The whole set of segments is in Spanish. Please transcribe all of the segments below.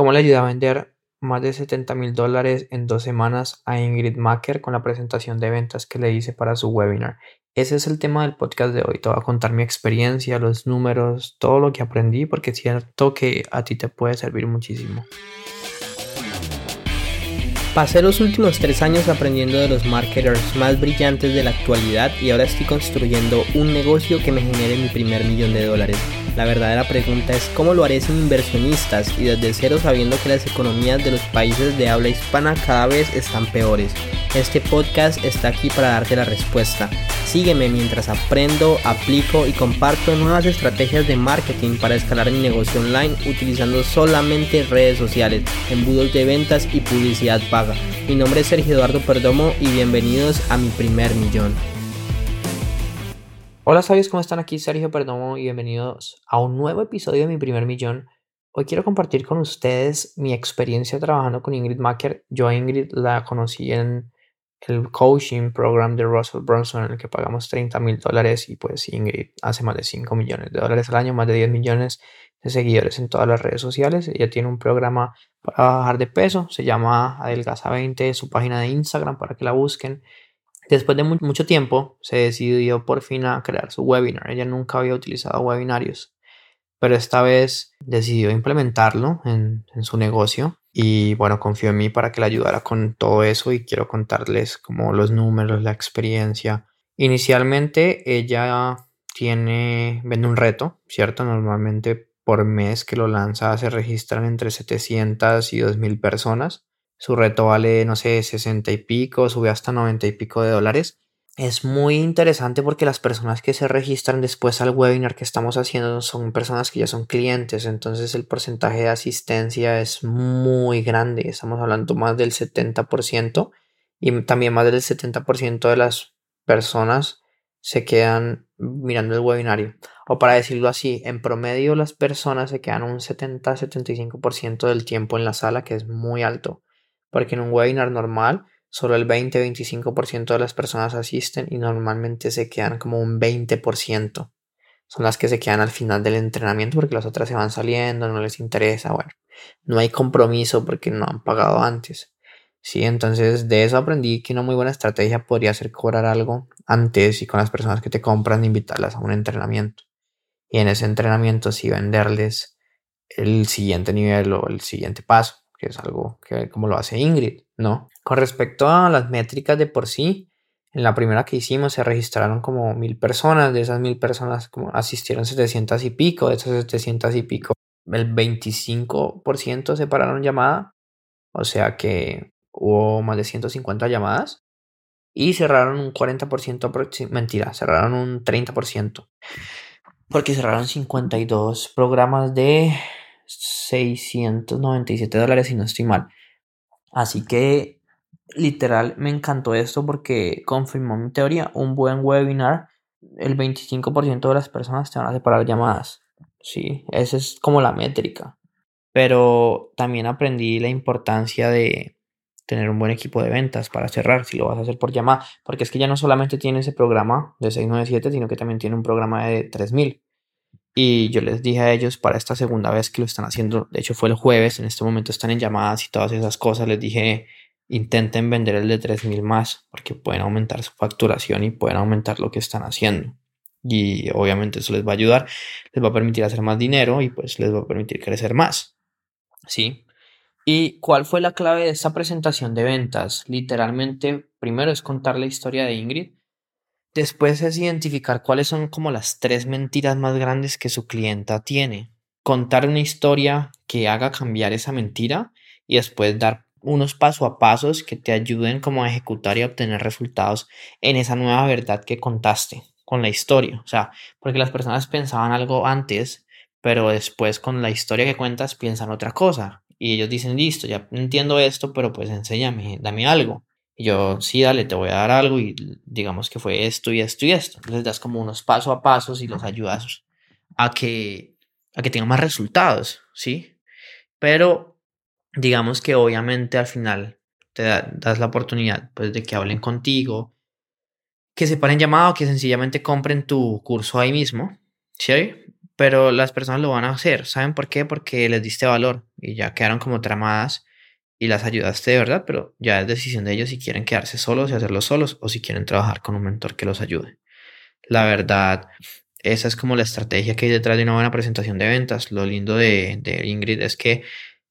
como le ayudé a vender más de $70,000 en 2 semanas a Ingrid Macker con la presentación de ventas que le hice para su webinar. Ese es el tema del podcast de hoy. Te voy a contar mi experiencia, los números, todo lo que aprendí, porque es cierto que a ti te puede servir muchísimo. Pasé los últimos 3 años aprendiendo de los marketers más brillantes de la actualidad y ahora estoy construyendo un negocio que me genere mi primer $1,000,000. La verdadera pregunta es cómo lo haré sin inversionistas y desde cero, sabiendo que las economías de los países de habla hispana cada vez están peores. Este podcast está aquí para darte la respuesta. Sígueme mientras aprendo, aplico y comparto nuevas estrategias de marketing para escalar mi negocio online utilizando solamente redes sociales, embudos de ventas y publicidad paga. Mi nombre es Sergio Eduardo Perdomo y bienvenidos a Mi Primer Millón. Hola sabios, ¿cómo están? Aquí Sergio Perdomo y bienvenidos a un nuevo episodio de Mi Primer Millón. Hoy quiero compartir con ustedes mi experiencia trabajando con Ingrid Macker. Yo a Ingrid la conocí en el coaching program de Russell Brunson, en el que pagamos $30,000, y pues Ingrid hace más de $5 millones al año, más de 10 millones de seguidores en todas las redes sociales. Ella tiene un programa para bajar de peso, se llama Adelgaza20, su página de Instagram para que la busquen. Después de mucho tiempo se decidió por fin a crear su webinar. Ella nunca había utilizado webinarios, pero esta vez decidió implementarlo en su negocio y bueno, confió en mí para que la ayudara con todo eso, y quiero contarles como los números, la experiencia. Inicialmente ella vende un reto, ¿cierto? Normalmente por mes que lo lanza se registran entre 700 y 2,000 personas. Su reto vale, no sé, 60 y pico, sube hasta 90 y pico de dólares. Es muy interesante porque las personas que se registran después al webinar que estamos haciendo son personas que ya son clientes, entonces el porcentaje de asistencia es muy grande. Estamos hablando más del 70%, y también más del 70% de las personas se quedan mirando el webinario. O para decirlo así, en promedio las personas se quedan un 70-75% del tiempo en la sala, que es muy alto, porque en un webinar normal solo el 20-25% de las personas asisten y normalmente se quedan como un 20%. Son las que se quedan al final del entrenamiento porque las otras se van saliendo, no les interesa, bueno, no hay compromiso porque no han pagado antes. Sí, entonces de eso aprendí que una muy buena estrategia podría ser cobrar algo antes y con las personas que te compran invitarlas a un entrenamiento. Y en ese entrenamiento sí venderles el siguiente nivel o el siguiente paso, que es algo que como lo hace Ingrid, ¿no? Con respecto a las métricas de por sí, en la primera que hicimos se registraron como 1,000 personas. De esas 1,000 personas como asistieron 700 y pico. De esas 700 y pico, el 25% se pararon llamada. O sea que hubo más de 150 llamadas y cerraron un 40%, mentira, cerraron un 30%, porque cerraron 52 programas de $697 si no estoy mal. Así que literal me encantó esto porque confirmó mi teoría. Un buen webinar, el 25% de las personas te van a separar llamadas, ¿sí? Esa es como la métrica. Pero también aprendí la importancia de tener un buen equipo de ventas para cerrar si lo vas a hacer por llamada, porque es que ya no solamente tiene ese programa de 697, sino que también tiene un programa de 3,000. Y yo les dije a ellos para esta segunda vez que lo están haciendo, de hecho fue el jueves, en este momento están en llamadas y todas esas cosas, les dije intenten vender el de 3,000 más porque pueden aumentar su facturación y pueden aumentar lo que están haciendo, y obviamente eso les va a ayudar, les va a permitir hacer más dinero y pues les va a permitir crecer más, ¿sí? ¿Y cuál fue la clave de esta presentación de ventas? Literalmente, primero es contar la historia de Ingrid. Después es identificar cuáles son como las 3 mentiras más grandes que su clienta tiene. Contar una historia que haga cambiar esa mentira y después dar unos paso a pasos que te ayuden como a ejecutar y a obtener resultados en esa nueva verdad que contaste con la historia. O sea, porque las personas pensaban algo antes, pero después con la historia que cuentas piensan otra cosa. Y ellos dicen, listo, ya entiendo esto, pero pues enséñame, dame algo. Y yo, sí, dale, te voy a dar algo y digamos que fue esto y esto y esto. Entonces das como unos paso a pasos y los ayudas a que tengan más resultados, ¿sí? Pero digamos que obviamente al final te das la oportunidad pues de que hablen contigo, que se paren llamado, que sencillamente compren tu curso ahí mismo, ¿sí? pero las personas lo van a hacer. ¿Saben por qué? Porque les diste valor y ya quedaron como tramadas y las ayudaste de verdad, pero ya es decisión de ellos si quieren quedarse solos y hacerlo solos o si quieren trabajar con un mentor que los ayude. La verdad, esa es como la estrategia que hay detrás de una buena presentación de ventas. Lo lindo de Ingrid es que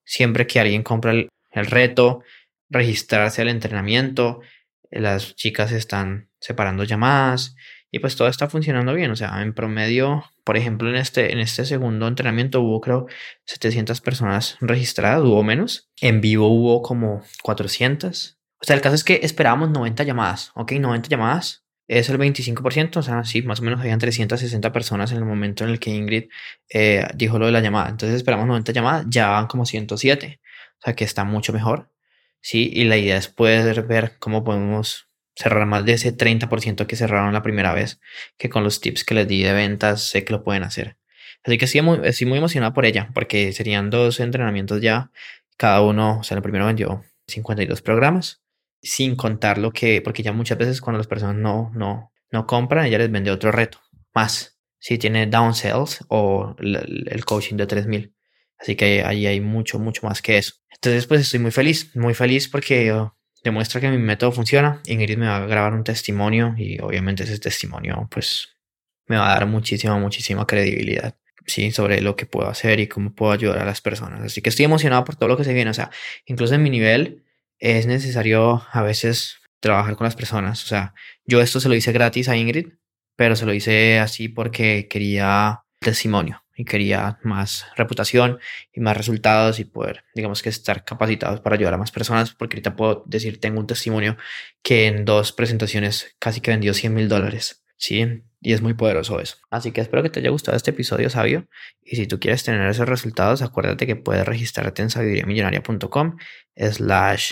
siempre que alguien compra el reto, registrarse al entrenamiento, las chicas están separando llamadas y pues todo está funcionando bien. O sea, en promedio, por ejemplo, en este segundo entrenamiento hubo creo 700 personas registradas, hubo menos. En vivo hubo como 400. O sea, el caso es que esperábamos 90 llamadas, ¿ok? 90 llamadas. Es el 25%, o sea, sí, más o menos habían 360 personas en el momento en el que Ingrid dijo lo de la llamada. Entonces esperamos 90 llamadas, ya van como 107, o sea que está mucho mejor, ¿sí? Y la idea es poder ver cómo podemos cerrar más de ese 30% que cerraron la primera vez, que con los tips que les di de ventas sé que lo pueden hacer. Así que estoy muy emocionada por ella, porque serían 2 entrenamientos ya, cada uno, o sea, el primero vendió 52 programas, sin contar lo que, porque ya muchas veces cuando las personas no compran, ella les vende otro reto más, si tiene downsells o el coaching de 3000. Así que ahí hay mucho más que eso. Entonces pues estoy muy feliz porque demuestra que mi método funciona. Ingrid me va a grabar un testimonio y obviamente ese testimonio pues me va a dar muchísima credibilidad, sí, sobre lo que puedo hacer y cómo puedo ayudar a las personas. Así que estoy emocionado por todo lo que se viene. O sea, incluso en mi nivel es necesario a veces trabajar con las personas. O sea, yo esto se lo hice gratis a Ingrid, pero se lo hice así porque quería testimonio y quería más reputación y más resultados y poder, digamos que estar capacitados para ayudar a más personas, porque ahorita puedo decir, tengo un testimonio que en 2 presentaciones casi que vendió $100,000, ¿sí? Y es muy poderoso eso. Así que espero que te haya gustado este episodio sabio. Y si tú quieres tener esos resultados, acuérdate que puedes registrarte en sabiduriamillonaria.com/formulario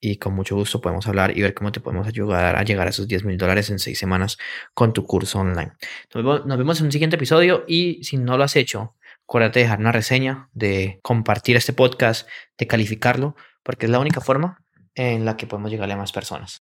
y con mucho gusto podemos hablar y ver cómo te podemos ayudar a llegar a esos $10,000 en 6 semanas con tu curso online. Nos vemos en un siguiente episodio y si no lo has hecho, acuérdate de dejar una reseña, de compartir este podcast, de calificarlo, porque es la única forma en la que podemos llegarle a más personas.